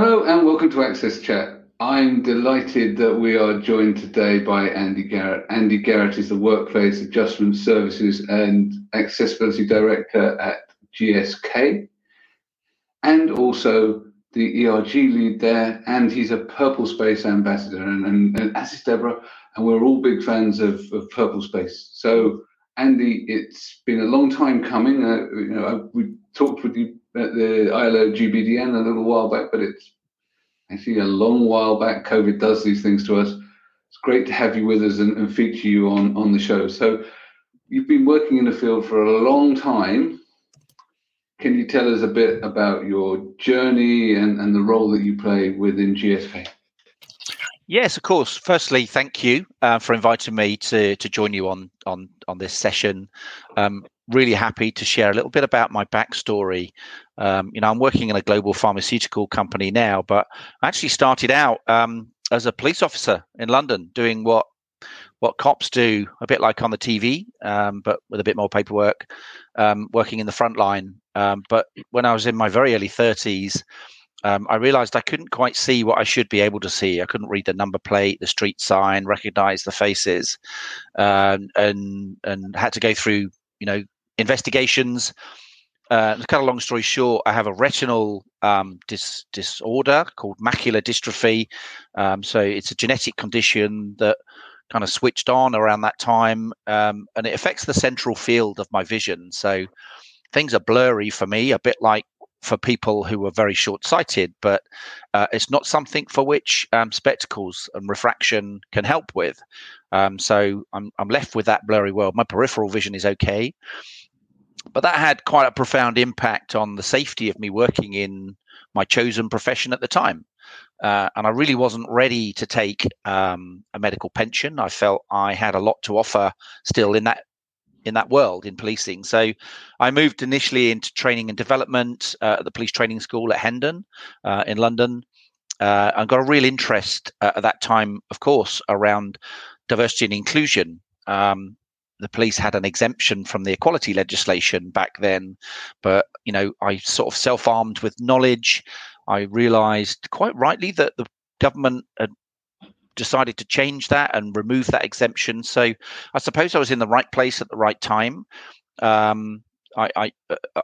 Hello and welcome to Access Chat. I'm delighted that we are joined today by Andy Garrett. Andy Garrett is the Workplace Adjustment Services and Accessibility Director at GSK and also the ERG lead there, and he's a Purple Space ambassador, and as is Deborah, and we're all big fans of Purple Space. So Andy, it's been a long time coming. We talked with you at the ILO GBDN a little while back, but it's actually a long while back. COVID does these things to us. It's great to have you with us and feature you on the show. So you've been working in the field for a long time. Can you tell us a bit about your journey and the role that you play within GSK? Yes, of course. Firstly, thank you for inviting me to join you on this session. Really happy to share a little bit about my backstory. I'm working in a global pharmaceutical company now, but I actually started out as a police officer in London, doing what cops do, a bit like on the TV, but with a bit more paperwork, working in the front line. But when I was in my very early 30s, I realized I couldn't quite see what I should be able to see. I couldn't read the number plate, the street sign, recognize the faces, and had to go through, investigations. To cut a long story short, I have a retinal disorder called macular dystrophy. So it's a genetic condition that kind of switched on around that time, and it affects the central field of my vision. So things are blurry for me, a bit like for people who are very short-sighted, but it's not something for which spectacles and refraction can help with. So I'm left with that blurry world. My peripheral vision is okay, but that had quite a profound impact on the safety of me working in my chosen profession at the time. And I really wasn't ready to take a medical pension. I felt I had a lot to offer still in that world in policing. So I moved initially into training and development at the police training school at Hendon in London, and got a real interest at that time, of course, around diversity and inclusion. The police had an exemption from the equality legislation back then, but I sort of self-armed with knowledge. I realized quite rightly that the government had decided to change that and remove that exemption. So I suppose I was in the right place at the right time.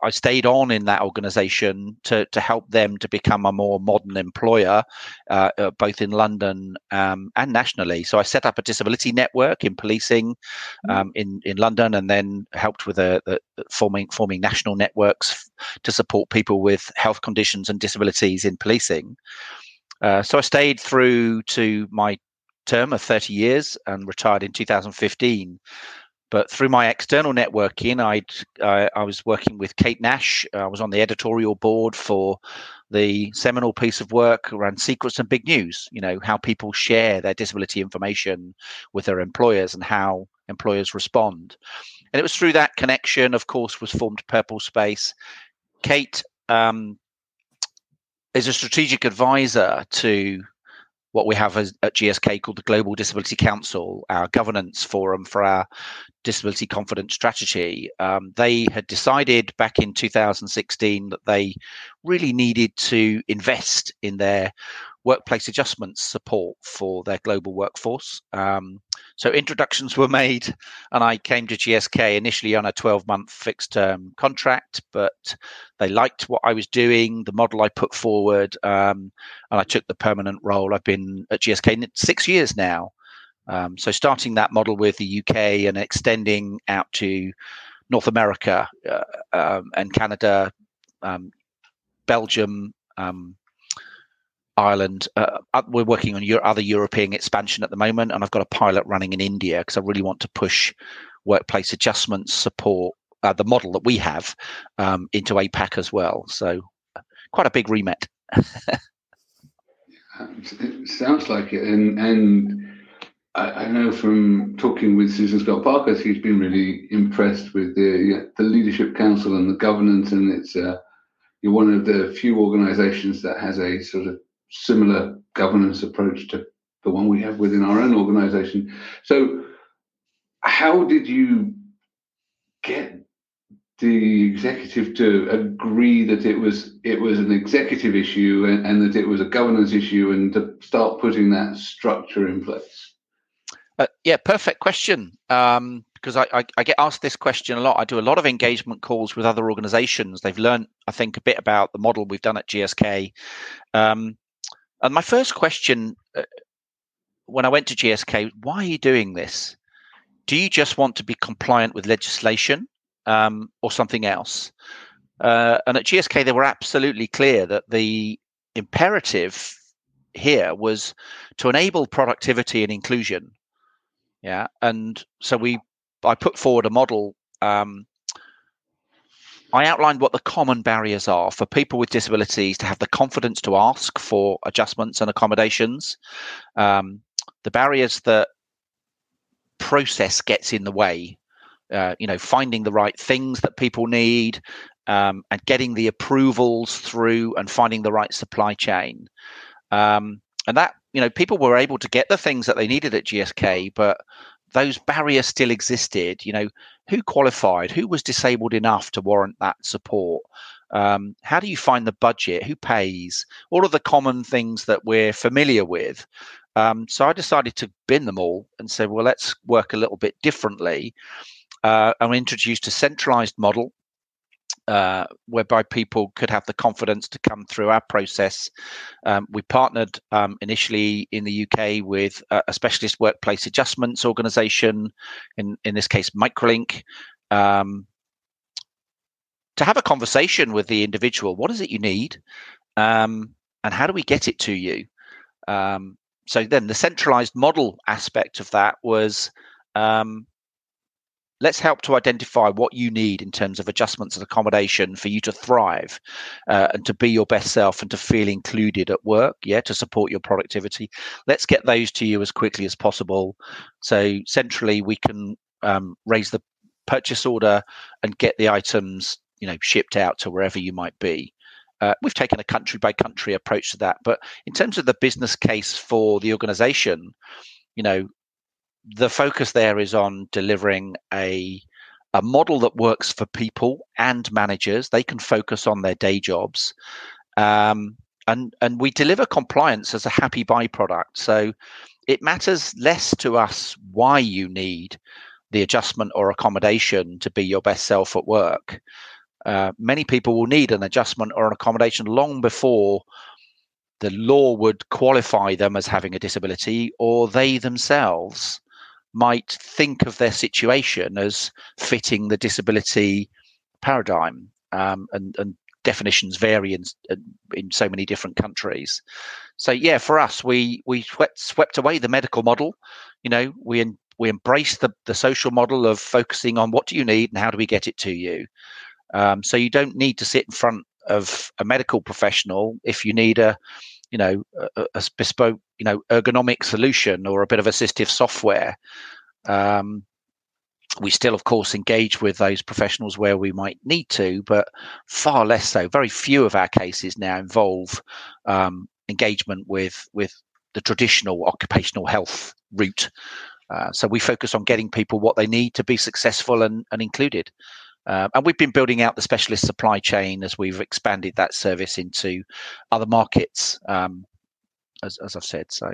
I stayed on in that organization to help them to become a more modern employer, both in London and nationally. So I set up a disability network in policing in London, and then helped with forming national networks to support people with health conditions and disabilities in policing. So I stayed through to my term of 30 years and retired in 2015. But through my external networking, I was working with Kate Nash. I was on the editorial board for the seminal piece of work around Secrets and Big News, how people share their disability information with their employers and how employers respond. And it was through that connection, of course, was formed Purple Space. Kate is a strategic advisor to what we have at GSK called the Global Disability Council, our governance forum for our disability confidence strategy. They had decided back in 2016 that they really needed to invest in their workplace adjustments support for their global workforce. So introductions were made, and I came to GSK initially on a 12-month fixed-term contract, but they liked what I was doing, the model I put forward, and I took the permanent role. I've been at GSK 6 years now. So starting that model with the UK and extending out to North America and Canada, Belgium, Ireland. We're working on other European expansion at the moment, and I've got a pilot running in India because I really want to push workplace adjustment support, the model that we have, into APAC as well. So quite a big remit. It sounds like it. And I know from talking with Susan Scott Parker, she's been really impressed with the Leadership Council and the governance, and it's you're one of the few organisations that has a sort of similar governance approach to the one we have within our own organisation. So how did you get the executive to agree that it was an executive issue and that it was a governance issue, and to start putting that structure in place? Yeah, perfect question. Because I get asked this question a lot. I do a lot of engagement calls with other organizations. They've learned, I think, a bit about the model we've done at GSK. And my first question when I went to GSK, why are you doing this? Do you just want to be compliant with legislation or something else? And at GSK, they were absolutely clear that the imperative here was to enable productivity and inclusion. Yeah, and so I put forward a model. I outlined what the common barriers are for people with disabilities to have the confidence to ask for adjustments and accommodations. The barriers that process gets in the way, finding the right things that people need, and getting the approvals through, and finding the right supply chain. And that, people were able to get the things that they needed at GSK, but those barriers still existed. Who qualified? Who was disabled enough to warrant that support? How do you find the budget? Who pays? All of the common things that we're familiar with. So I decided to bin them all and say, well, let's work a little bit differently. And we introduced a centralized model whereby people could have the confidence to come through our process. We partnered initially in the UK with a specialist workplace adjustments organisation, in this case Microlink, to have a conversation with the individual. What is it you need, and how do we get it to you? So then the centralised model aspect of that was, let's help to identify what you need in terms of adjustments and accommodation for you to thrive and to be your best self and to feel included at work, to support your productivity. Let's get those to you as quickly as possible. So centrally, we can raise the purchase order and get the items, shipped out to wherever you might be. We've taken a country-by-country approach to that. But in terms of the business case for the organisation, the focus there is on delivering a model that works for people and managers. They can focus on their day jobs, and we deliver compliance as a happy byproduct. So it matters less to us why you need the adjustment or accommodation to be your best self at work. Many people will need an adjustment or an accommodation long before the law would qualify them as having a disability, or they themselves might think of their situation as fitting the disability paradigm, and definitions vary in so many different countries. So for us, we swept away the medical model. We embraced the social model of focusing on what do you need and how do we get it to you. So you don't need to sit in front of a medical professional if you need a bespoke ergonomic solution or a bit of assistive software. We still, of course, engage with those professionals where we might need to, but far less so. Very few of our cases now involve engagement with the traditional occupational health route. So we focus on getting people what they need to be successful and included. And we've been building out the specialist supply chain as we've expanded that service into other markets, as I've said. So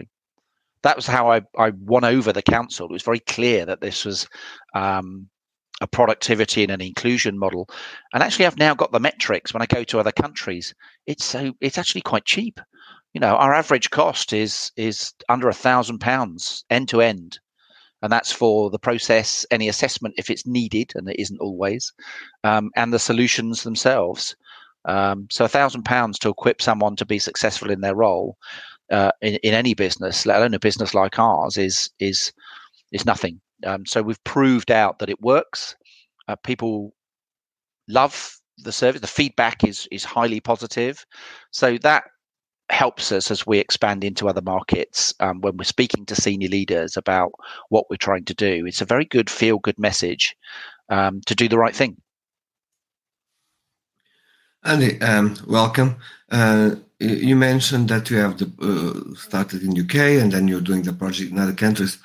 that was how I won over the council. It was very clear that this was a productivity and an inclusion model. And actually, I've now got the metrics. When I go to other countries, it's actually quite cheap. Our average cost is under £1,000 end to end. And that's for the process, any assessment if it's needed, and it isn't always, and the solutions themselves. So £1,000 to equip someone to be successful in their role in any business, let alone a business like ours, is nothing. So we've proved out that it works. People love the service. The feedback is highly positive. So that helps us as we expand into other markets. When we're speaking to senior leaders about what we're trying to do, it's a very good feel-good message to do the right thing. Andy, welcome. You mentioned that you have started in UK and then you're doing the project in other countries.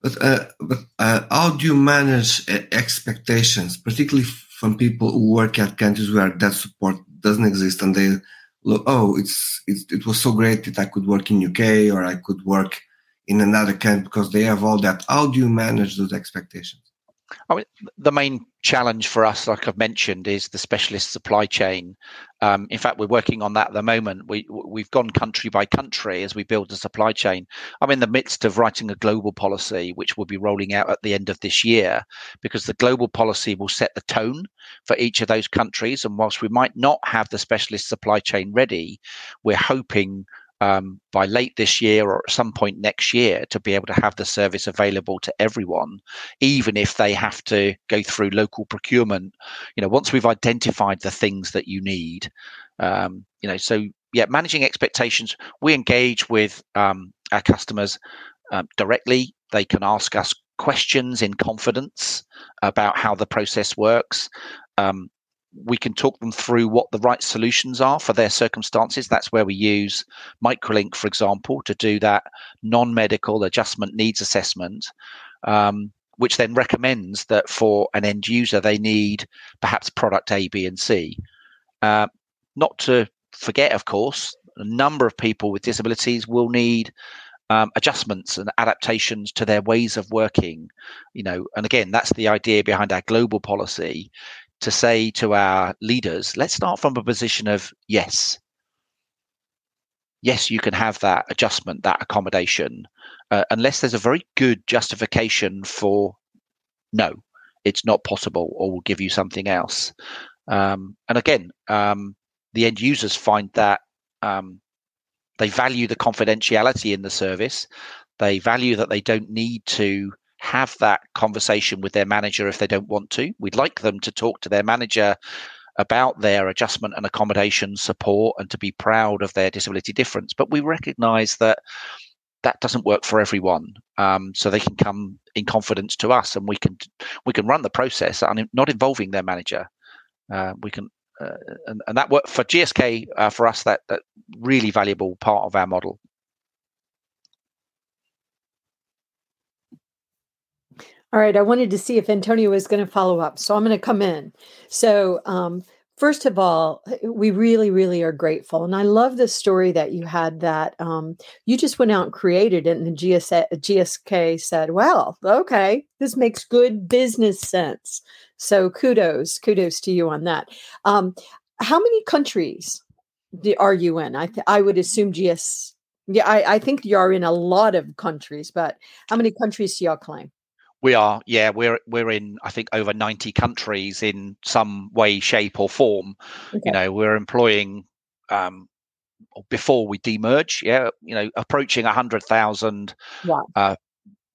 But how do you manage expectations, particularly from people who work at countries where that support doesn't exist, and they look, oh, it was so great that I could work in UK or I could work in another country because they have all that. How do you manage those expectations? I mean, the main challenge for us, like I've mentioned, is the specialist supply chain. In fact, we're working on that at the moment. We've gone country by country as we build the supply chain. I'm in the midst of writing a global policy, which we'll be rolling out at the end of this year, because the global policy will set the tone for each of those countries. And whilst we might not have the specialist supply chain ready, we're hoping by late this year or at some point next year to be able to have the service available to everyone, even if they have to go through local procurement. You know, once we've identified the things that you need, you know, so yeah, managing expectations. We engage with our customers directly. They can ask us questions in confidence about how the process works. We can talk them through what the right solutions are for their circumstances. That's where we use Microlink, for example, to do that non-medical adjustment needs assessment, which then recommends that for an end user, they need perhaps product A, B, and C. Not to forget, of course, a number of people with disabilities will need adjustments and adaptations to their ways of working. You know, and again, that's the idea behind our global policy, to say to our leaders, let's start from a position of yes. Yes, you can have that adjustment, that accommodation, unless there's a very good justification for no, it's not possible, or we'll give you something else. And again, the end users find that they value the confidentiality in the service. They value that they don't need to have that conversation with their manager if they don't want to. We'd like them to talk to their manager about their adjustment and accommodation support and to be proud of their disability difference. But we recognize that that doesn't work for everyone. So they can come in confidence to us, and we can run the process and not involving their manager. And that worked for GSK, for us, that really valuable part of our model. All right, I wanted to see if Antonio was going to follow up, so I'm going to come in. So first of all, we really, really are grateful. And I love the story that you had, that you just went out and created it, and the GSK said, well, okay, this makes good business sense. So kudos to you on that. How many countries are you in? I would assume GSK. Yeah, I think you're in a lot of countries, but how many countries do y'all claim? We are, yeah. We're in, I think, over 90 countries in some way, shape, or form. Okay. You know, we're employing before we demerge, yeah. You know, approaching 100,000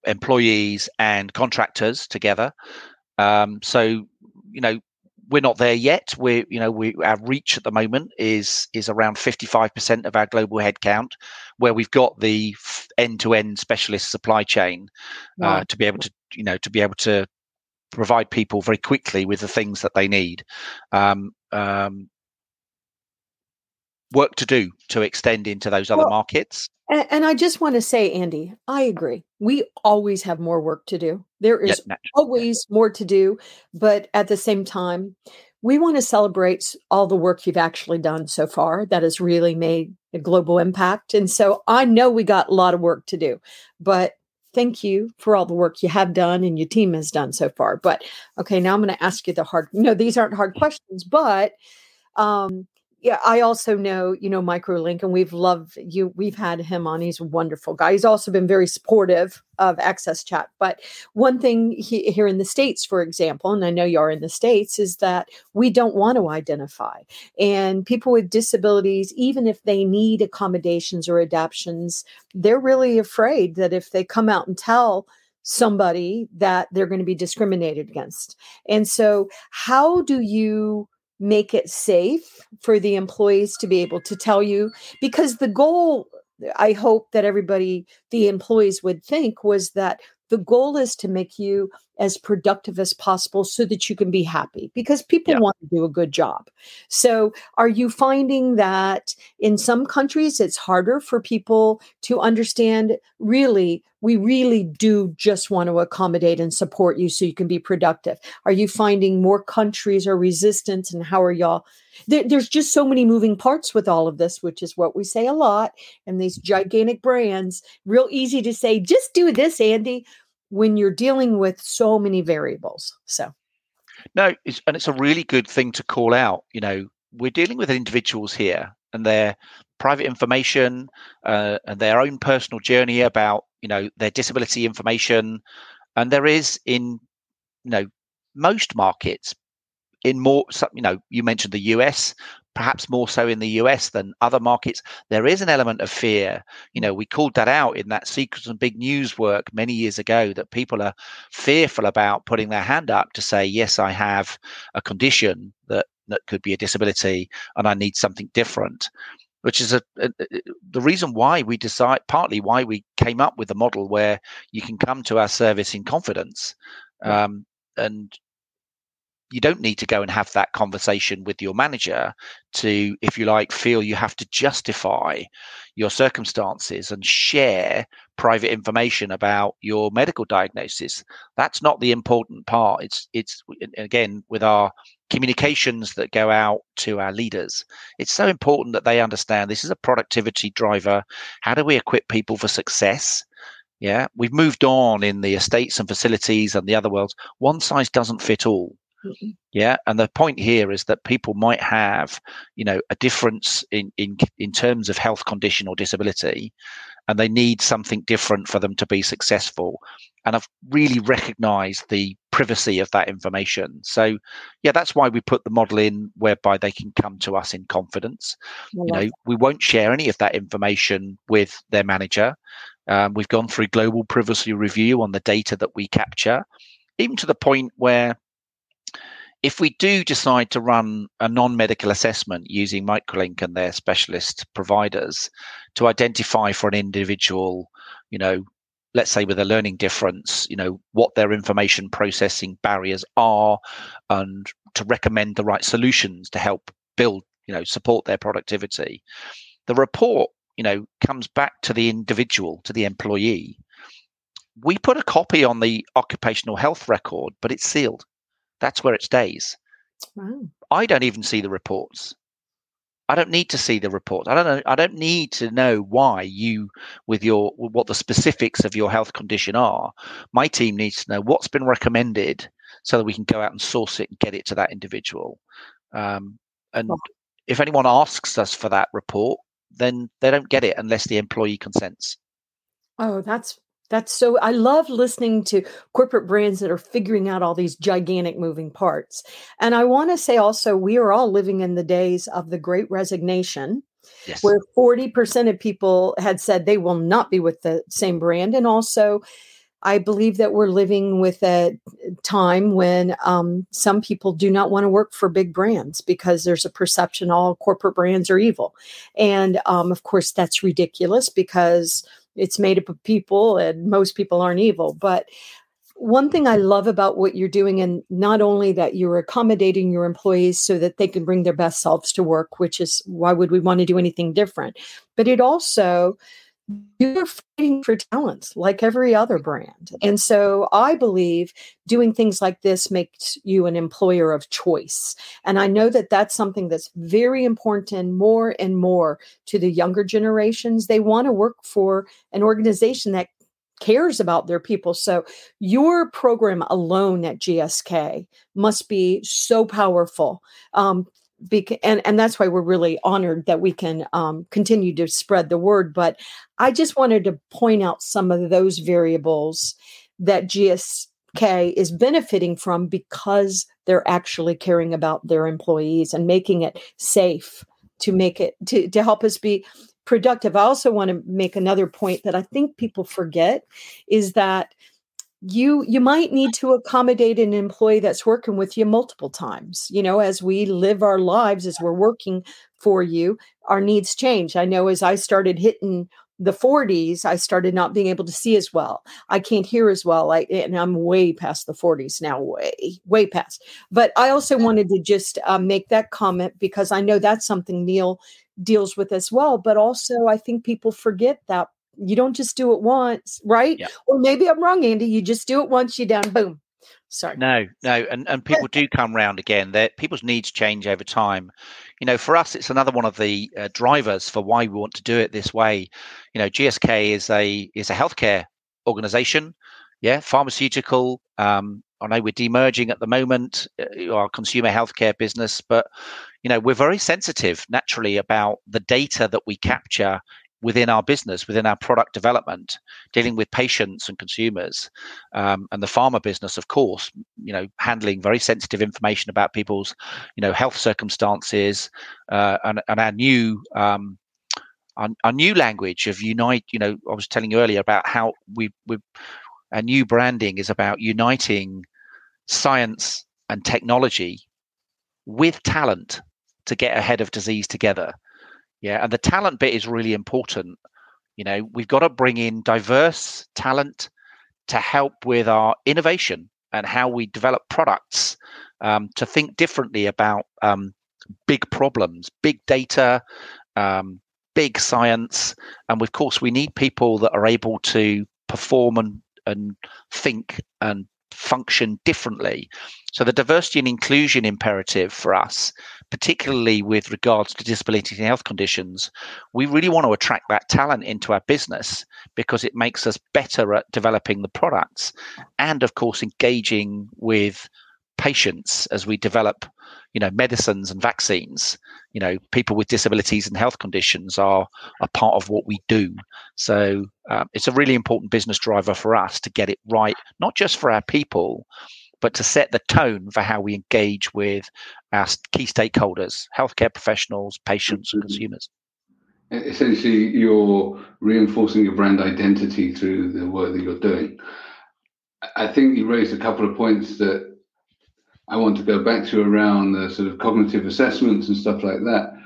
employees and contractors together. So, you know, we're not there yet. Our reach at the moment is around 55% of our global headcount, where we've got the end-to-end specialist supply chain to be able to. You know, to be able to provide people very quickly with the things that they need. Work to do to extend into those other markets. And I just want to say, Andy, I agree. We always have more work to do. There is always more to do. But at the same time, we want to celebrate all the work you've actually done so far that has really made a global impact. And so I know we got a lot of work to do, but thank you for all the work you have done and your team has done so far. But okay, now I'm going to ask you these aren't hard questions, but I also know, you know, Microlink, and we've loved you. We've had him on. He's a wonderful guy. He's also been very supportive of Access Chat. But one thing here in the States, for example, and I know you are in the States, is that we don't want to identify. And people with disabilities, even if they need accommodations or adaptations, they're really afraid that if they come out and tell somebody that they're going to be discriminated against. And so how do you make it safe for the employees to be able to tell you? Because the goal, I hope that the employees would think, was that the goal is to make you as productive as possible so that you can be happy, because people want to do a good job. So are you finding that in some countries it's harder for people to understand, really, we really do just want to accommodate and support you so you can be productive? Are you finding more countries are resistant, and how are y'all? There's just so many moving parts with all of this, which is what we say a lot. And these gigantic brands, real easy to say, just do this, Andy, when you're dealing with so many variables. So, no, it's a really good thing to call out. You know, we're dealing with individuals here and their private information and their own personal journey about, you know, their disability information. And there is, in, you know, most markets, in more, you know, you mentioned the US, perhaps more so in the US than other markets, there is an element of fear. You know, we called that out in that Secrets and Big News work many years ago, that people are fearful about putting their hand up to say, yes, I have a condition that could be a disability and I need something different, which is the reason why we decide, partly why we came up with the model where you can come to our service in confidence. And you don't need to go and have that conversation with your manager to, if you like, feel you have to justify your circumstances and share private information about your medical diagnosis. That's not the important part. It's again, with our communications that go out to our leaders, it's so important that they understand this is a productivity driver. How do we equip people for success? Yeah, we've moved on in the estates and facilities and the other worlds. One size doesn't fit all. Yeah. And the point here is that people might have, you know, a difference in terms of health condition or disability, and they need something different for them to be successful. And I've really recognized the privacy of that information. So, yeah, that's why we put the model in whereby they can come to us in confidence. We won't share any of that information with their manager. We've gone through global privacy review on the data that we capture, even to the point where, if we do decide to run a non-medical assessment using Microlink and their specialist providers to identify for an individual, you know, let's say with a learning difference, you know, what their information processing barriers are, and to recommend the right solutions to help build, you know, support their productivity. The report, you know, comes back to the individual, to the employee. We put a copy on the occupational health record, but it's sealed. That's where it stays. Wow. I don't even see the reports. I don't need to see the reports. I don't know. I don't need to know why you, with your, what the specifics of your health condition are. My team needs to know what's been recommended so that we can go out and source it and get it to that individual. If anyone asks us for that report, then they don't get it unless the employee consents. Oh, that's so, I love listening to corporate brands that are figuring out all these gigantic moving parts. And I want to say also, we are all living in the days of the Great Resignation, yes, where 40% of people had said they will not be with the same brand. And also, I believe that we're living with a time when some people do not want to work for big brands because there's a perception all corporate brands are evil. And of course, that's ridiculous because it's made up of people and most people aren't evil. But one thing I love about what you're doing, and not only that you're accommodating your employees so that they can bring their best selves to work, which is why would we want to do anything different? But it also, you're fighting for talent like every other brand. And so I believe doing things like this makes you an employer of choice. And I know that that's something that's very important more and more to the younger generations. They want to work for an organization that cares about their people. So your program alone at GSK must be so powerful. And that's why we're really honored that we can continue to spread the word. But I just wanted to point out some of those variables that GSK is benefiting from because they're actually caring about their employees and making it safe to make it to help us be productive. I also want to make another point that I think people forget is that you might need to accommodate an employee that's working with you multiple times. You know, as we live our lives, as we're working for you, our needs change. I know as I started hitting the 40s, I started not being able to see as well. I can't hear as well. And I'm way past the 40s now, way past. But I also wanted to just make that comment because I know that's something Neil deals with as well. But also, I think people forget that you don't just do it once, right? Yeah. Or maybe I'm wrong, Andy. You just do it once, you're done, boom. Sorry. No. And people do come round again. People's needs change over time. You know, for us, it's another one of the drivers for why we want to do it this way. You know, GSK is a healthcare organization. Yeah. Pharmaceutical. I know we're demerging at the moment, our consumer healthcare business, but, you know, we're very sensitive naturally about the data that we capture within our business, within our product development, dealing with patients and consumers, and the pharma business, of course, you know, handling very sensitive information about people's, you know, health circumstances, and our new language of unite. You know, I was telling you earlier about how we our new branding is about uniting science and technology with talent to get ahead of disease together. Yeah, and the talent bit is really important. You know, we've got to bring in diverse talent to help with our innovation and how we develop products, to think differently about big problems, big data, big science. And of course, we need people that are able to perform and think and function differently. So the diversity and inclusion imperative for us, particularly with regards to disability and health conditions, we really want to attract that talent into our business because it makes us better at developing the products and, of course, engaging with patients as we develop, you know, medicines and vaccines. You know, people with disabilities and health conditions are part of what we do. So it's a really important business driver for us to get it right, not just for our people, but to set the tone for how we engage with our key stakeholders, healthcare professionals, patients, and consumers. Essentially, you're reinforcing your brand identity through the work that you're doing. I think you raised a couple of points that I want to go back to around the sort of cognitive assessments and stuff like that.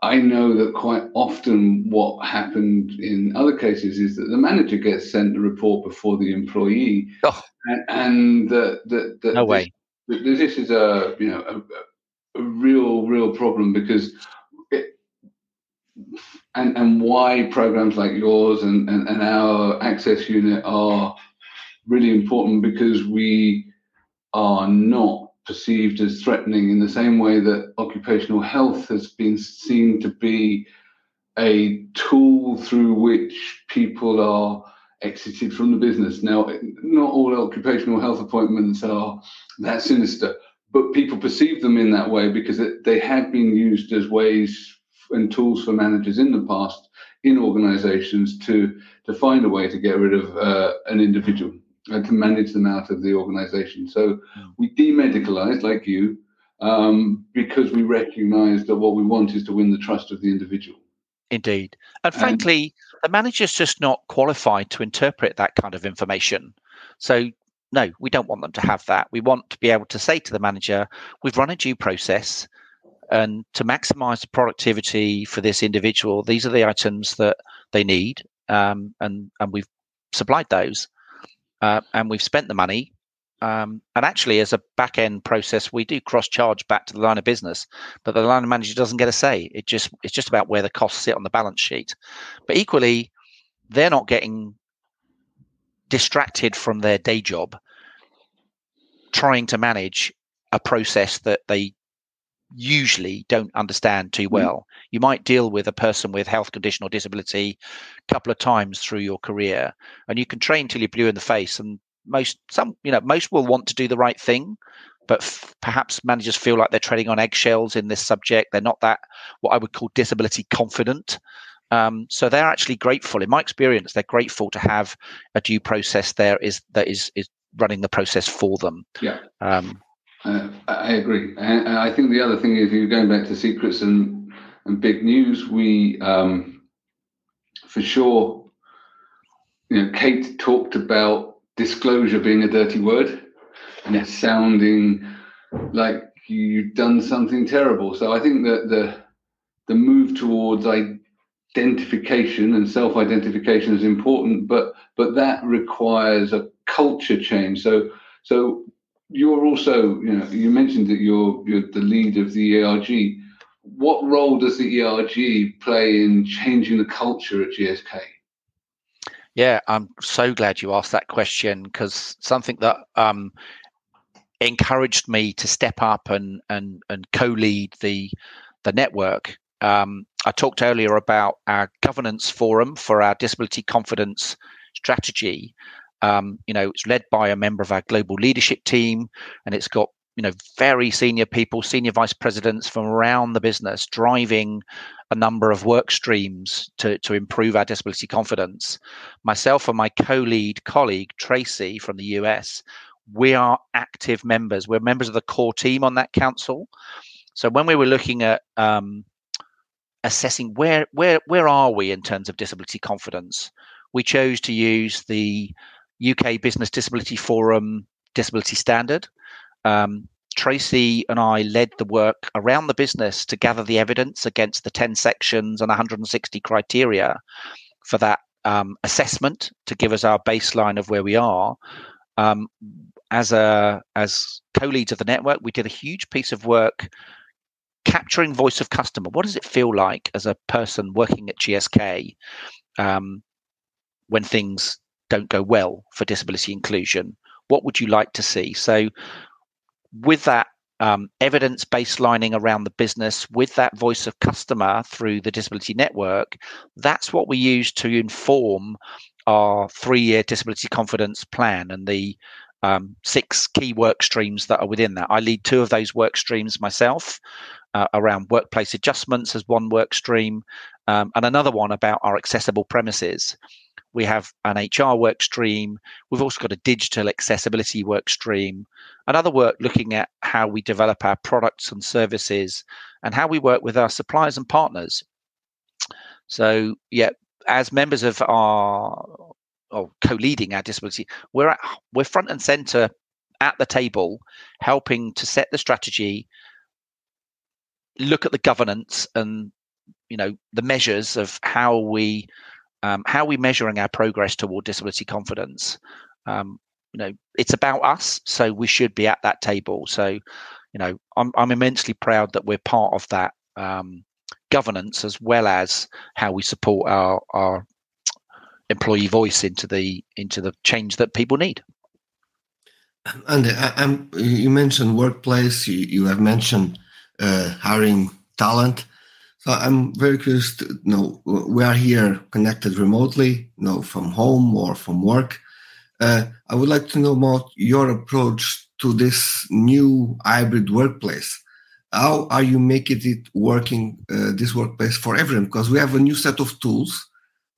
I know that quite often what happened in other cases is that the manager gets sent the report before the employee. Oh. And the no way. This is a, you know, a real problem because it, and why programs like yours and our access unit are really important, because we are not perceived as threatening in the same way that occupational health has been seen to be a tool through which people are exited from the business. Now, not all occupational health appointments are that sinister, but people perceive them in that way because they have been used as ways and tools for managers in the past in organizations to find a way to get rid of an individual and to manage them out of the organization. So we demedicalized, like you, because we recognize that what we want is to win the trust of the individual. Indeed. And frankly, the manager's just not qualified to interpret that kind of information. So no, we don't want them to have that. We want to be able to say to the manager, we've run a due process, and to maximize the productivity for this individual, these are the items that they need, and we've supplied those. And we've spent the money. And actually, as a back-end process, we do cross-charge back to the line of business, but the line manager doesn't get a say. It's just about where the costs sit on the balance sheet. But equally, they're not getting distracted from their day job trying to manage a process that they usually don't understand too well. You might deal with a person with health condition or disability a couple of times through your career, and you can train till you're blue in the face, and most will want to do the right thing, but perhaps managers feel like they're treading on eggshells in this subject. They're not that, what I would call, disability confident, so they're actually grateful, in my experience, they're grateful to have a due process that is running the process for them. I agree. And I think the other thing is, you're going back to secrets and big news. We, for sure, you know, Kate talked about disclosure being a dirty word and it sounding like you've done something terrible. So I think that the move towards identification and self-identification is important, but that requires a culture change. So you're also, you mentioned that you're the lead of the ERG. What role does the ERG play in changing the culture at GSK? Yeah, I'm so glad you asked that question, because something that encouraged me to step up and co-lead the network. I talked earlier about our governance forum for our disability confidence strategy. It's led by a member of our global leadership team, and it's got very senior people, senior vice presidents from around the business driving a number of work streams to improve our disability confidence. Myself and my co-lead colleague, Tracy from the US, we are active members. We're members of the core team on that council. So when we were looking at assessing where are we in terms of disability confidence, we chose to use the UK Business Disability Forum Disability Standard. Tracy and I led the work around the business to gather the evidence against the 10 sections and 160 criteria for that assessment to give us our baseline of where we are. As co-leads of the network, we did a huge piece of work capturing voice of customer. What does it feel like as a person working at GSK when things don't go well for disability inclusion? What would you like to see? So with that evidence baselining around the business, with that voice of customer through the disability network, that's what we use to inform our 3-year disability confidence plan and the 6 key work streams that are within that. I lead 2 of those work streams myself, around workplace adjustments as one work stream, and another one about our accessible premises. We have an HR work stream. We've also got a digital accessibility work stream. Another work looking at how we develop our products and services and how we work with our suppliers and partners. So, yeah, as members of co-leading our disability, we're front and center at the table, helping to set the strategy, look at the governance and, the measures of how we're measuring our progress toward disability confidence. It's about us, so we should be at that table. So, I'm immensely proud that we're part of that governance, as well as how we support our employee voice into the change that people need. And you mentioned workplace. You have mentioned hiring talent. So I'm very curious to know, we are here connected remotely, from home or from work. I would like to know about your approach to this new hybrid workplace. How are you making it working, this workplace for everyone? Because we have a new set of tools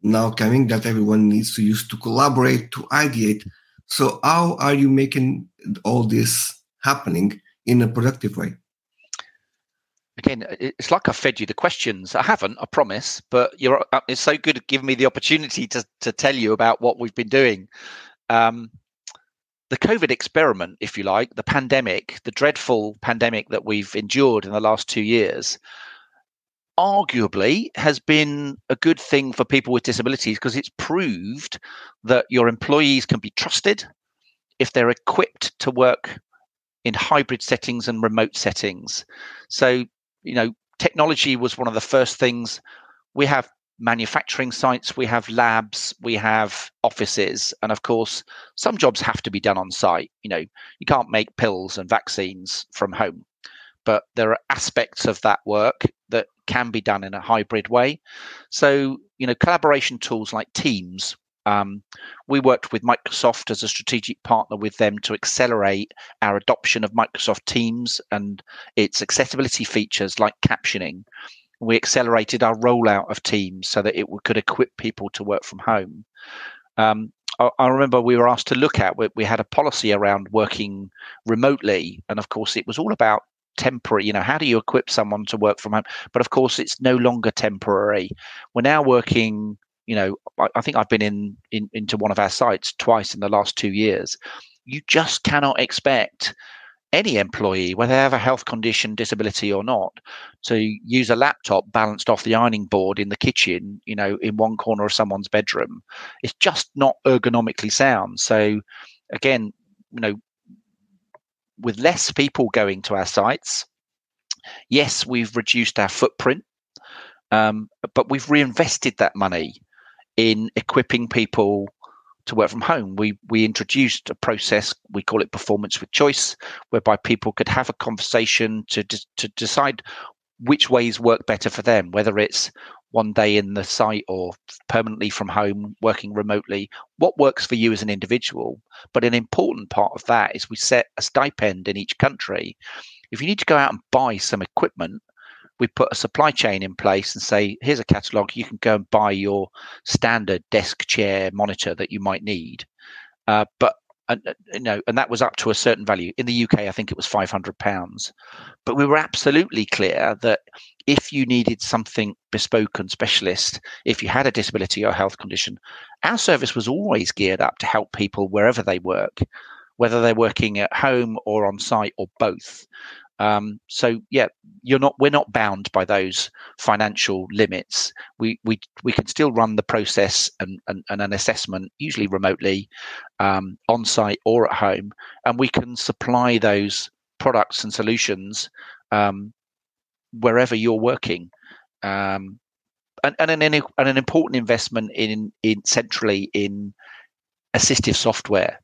now coming that everyone needs to use to collaborate, to ideate. So how are you making all this happening in a productive way? Again, it's like I fed you the questions. I haven't, I promise, but it's so good at giving me the opportunity to tell you about what we've been doing. The COVID experiment, if you like, the pandemic, the dreadful pandemic that we've endured in the last 2 years, arguably has been a good thing for people with disabilities because it's proved that your employees can be trusted if they're equipped to work in hybrid settings and remote settings. So, technology was one of the first things. We have manufacturing sites, we have labs, we have offices, and of course, some jobs have to be done on site. You can't make pills and vaccines from home, but there are aspects of that work that can be done in a hybrid way. So, collaboration tools like Teams. We worked with Microsoft as a strategic partner with them to accelerate our adoption of Microsoft Teams and its accessibility features like captioning. We accelerated our rollout of Teams so that it could equip people to work from home. I remember we were asked to look at, we had a policy around working remotely. And of course, it was all about temporary, how do you equip someone to work from home? But of course, it's no longer temporary. We're now working, I think I've been into one of our sites twice in the last 2 years. You just cannot expect any employee, whether they have a health condition, disability or not, to use a laptop balanced off the ironing board in the kitchen, you know, in one corner of someone's bedroom. It's just not ergonomically sound. So again, you know, with less people going to our sites, yes, we've reduced our footprint, but we've reinvested that money in equipping people to work from home. We introduced a process, we call it performance with choice, whereby people could have a conversation to decide which ways work better for them, whether it's one day in the site or permanently from home, working remotely, what works for you as an individual. But an important part of that is we set a stipend in each country. If you need to go out and buy some equipment, we put a supply chain in place and say, here's a catalogue, you can go and buy your standard desk, chair, monitor that you might need. But that was up to a certain value. In the UK, I think it was £500. But we were absolutely clear that if you needed something bespoke and specialist, if you had a disability or health condition, our service was always geared up to help people wherever they work, whether they're working at home or on site or both. We're not bound by those financial limits. We can still run the process and an assessment, usually remotely, on site or at home, and we can supply those products and solutions wherever you're working. And an important investment in assistive software.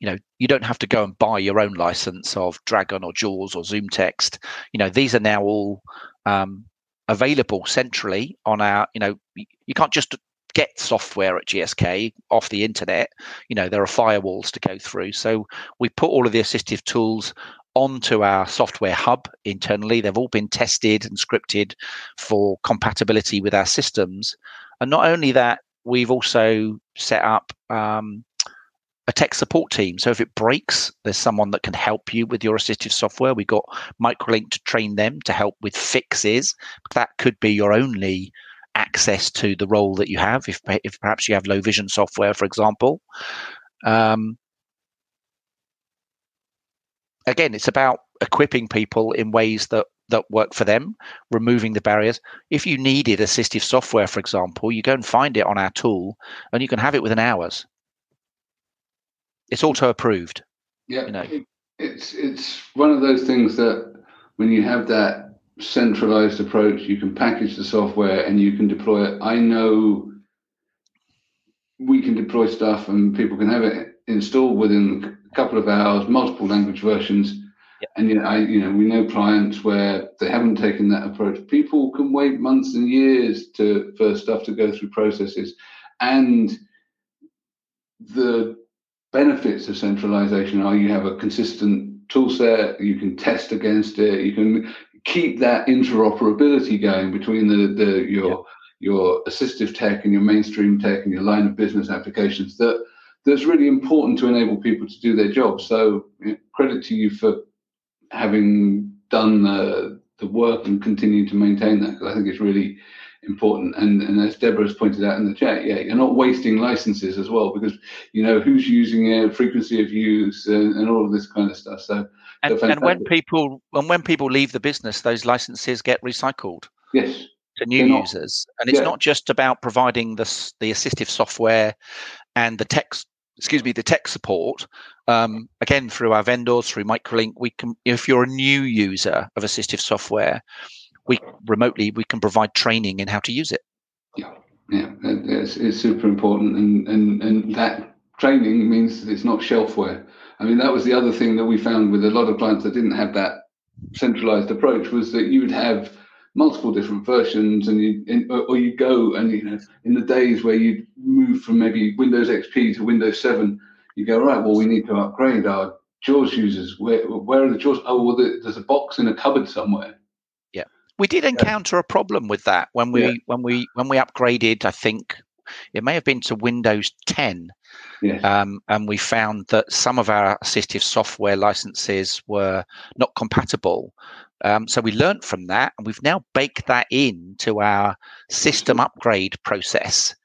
You know, you don't have to go and buy your own license of Dragon or Jaws or ZoomText. You know, these are now all available centrally on our, you know, you can't just get software at GSK off the internet. You know, there are firewalls to go through. So we put all of the assistive tools onto our software hub internally. They've all been tested and scripted for compatibility with our systems. And not only that, we've also set up a tech support team. So if it breaks, there's someone that can help you with your assistive software. We got Microlink to train them to help with fixes. That could be your only access to the role that you have, if perhaps you have low vision software, for example. Again, it's about equipping people in ways that work for them, removing the barriers. If you needed assistive software, for example, you go and find it on our tool and you can have it within hours. It's auto approved. Yeah, you know. It's one of those things that when you have that centralized approach, you can package the software and you can deploy it. I know we can deploy stuff and people can have it installed within a couple of hours, multiple language versions. Yeah. And we know clients where they haven't taken that approach. People can wait months and years for stuff to go through processes, and the benefits of centralization are you have a consistent tool set, you can test against it, you can keep that interoperability going between your assistive tech and your mainstream tech and your line of business applications. That's really important to enable people to do their job. So credit to you for having done the work and continue to maintain that, because I think it's really important. And as Deborah's pointed out in the chat, you're not wasting licenses as well, because you know who's using it, frequency of use, and all of this kind of stuff. So when people leave the business, those licenses get recycled. Yes. To new users. And it's not just about providing the assistive software and the tech support. Again, through our vendors, through Microlink, we can, if you're a new user of assistive software, we can provide training in how to use it. Yeah, it's super important, and that training means it's not shelfware. I mean, that was the other thing that we found with a lot of clients that didn't have that centralized approach, was that you would have multiple different versions, or you go and in the days where you move from maybe Windows XP to Windows 7, you go, right, well, we need to upgrade our JAWS users. Where are the JAWS? Oh, well, there's a box in a cupboard somewhere. We did encounter a problem with that when we upgraded. I think it may have been to Windows 10, and we found that some of our assistive software licenses were not compatible. So we learned from that, and we've now baked that into our system upgrade process.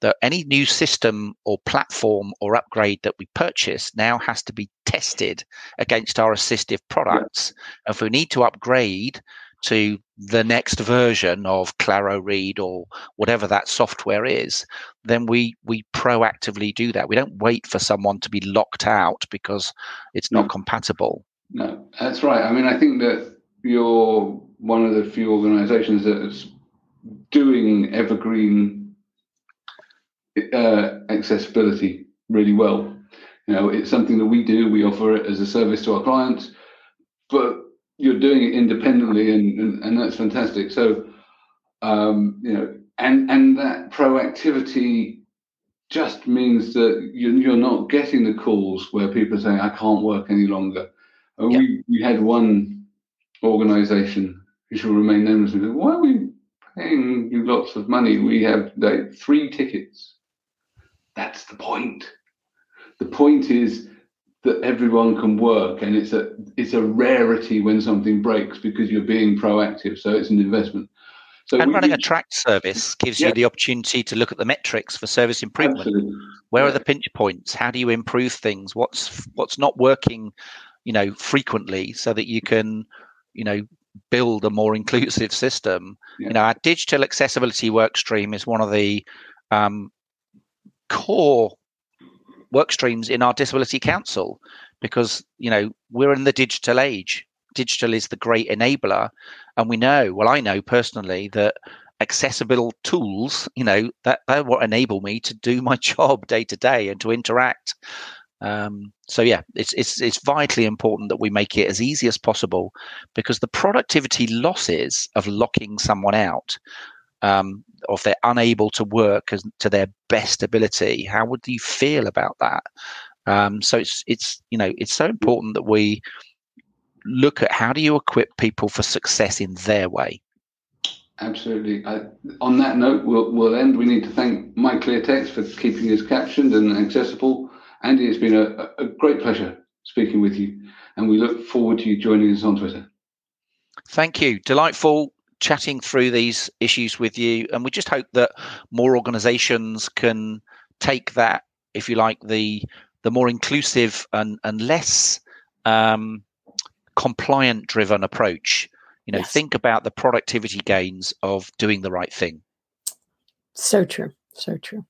that any new system or platform or upgrade that we purchase now has to be tested against our assistive products. Yeah. If we need to upgrade to the next version of Claro Read or whatever that software is, then we proactively do that. We don't wait for someone to be locked out because it's not compatible. No, that's right. I mean, I think that you're one of the few organizations that's doing evergreen accessibility really well. You know, it's something that we do. We offer it as a service to our clients, but you're doing it independently, and that's fantastic. So, you know, and that proactivity just means that you're not getting the calls where people are saying, I can't work any longer. Yep. We had one organization who shall remain nameless. We said, why are we paying you lots of money? We have like 3 tickets. That's the point. The point is that everyone can work, and it's a rarity when something breaks because you're being proactive. So it's an investment. So and running a tracked service gives you the opportunity to look at the metrics for service improvement. Absolutely. Where are the pinch points? How do you improve things? What's not working, you know, frequently, so that you can, you know, build a more inclusive system. Yeah. You know, our digital accessibility work stream is one of the core work streams in our Disability Council, because, you know, we're in the digital age. Digital is the great enabler. And we know, well, I know personally that accessible tools, you know, that will enable me to do my job day to day and to interact. So yeah, it's vitally important that we make it as easy as possible, because the productivity losses of locking someone out, or if they're unable to work as to their best ability, how would you feel about that? So it's you know, it's so important that we look at how do you equip people for success in their way. Absolutely. On that note, we'll end. We need to thank Mike ClearText for keeping us captioned and accessible. Andy, it's been a great pleasure speaking with you, and we look forward to you joining us on Twitter. Thank you. Delightful chatting through these issues with you, and we just hope that more organizations can take that, if you like, the more inclusive and less compliant-driven approach. You know, think about the productivity gains of doing the right thing. So true. So true.